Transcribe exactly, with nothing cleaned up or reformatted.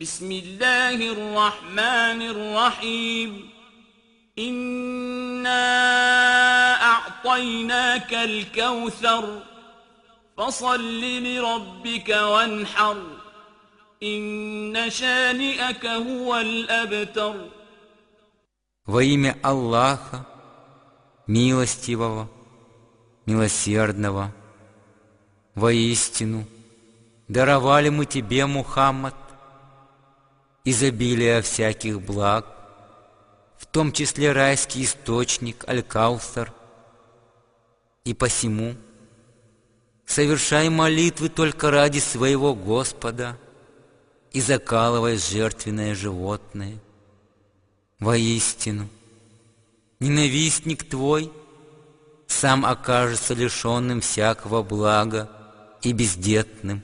بسم الله الرحمن الرحيم إنا أعطيناك الكوثر فصل لربك وانحر إن شانئك هو الأبتر. Во имя Аллаха, милостивого, милосердного, воистину даровали мы тебе, Мухаммад, изобилие всяких благ, в том числе райский источник Аль-Каутер, и посему совершай молитвы только ради своего Господа и закалывай жертвенное животное. Воистину, ненавистник твой сам окажется лишенным всякого блага и бездетным.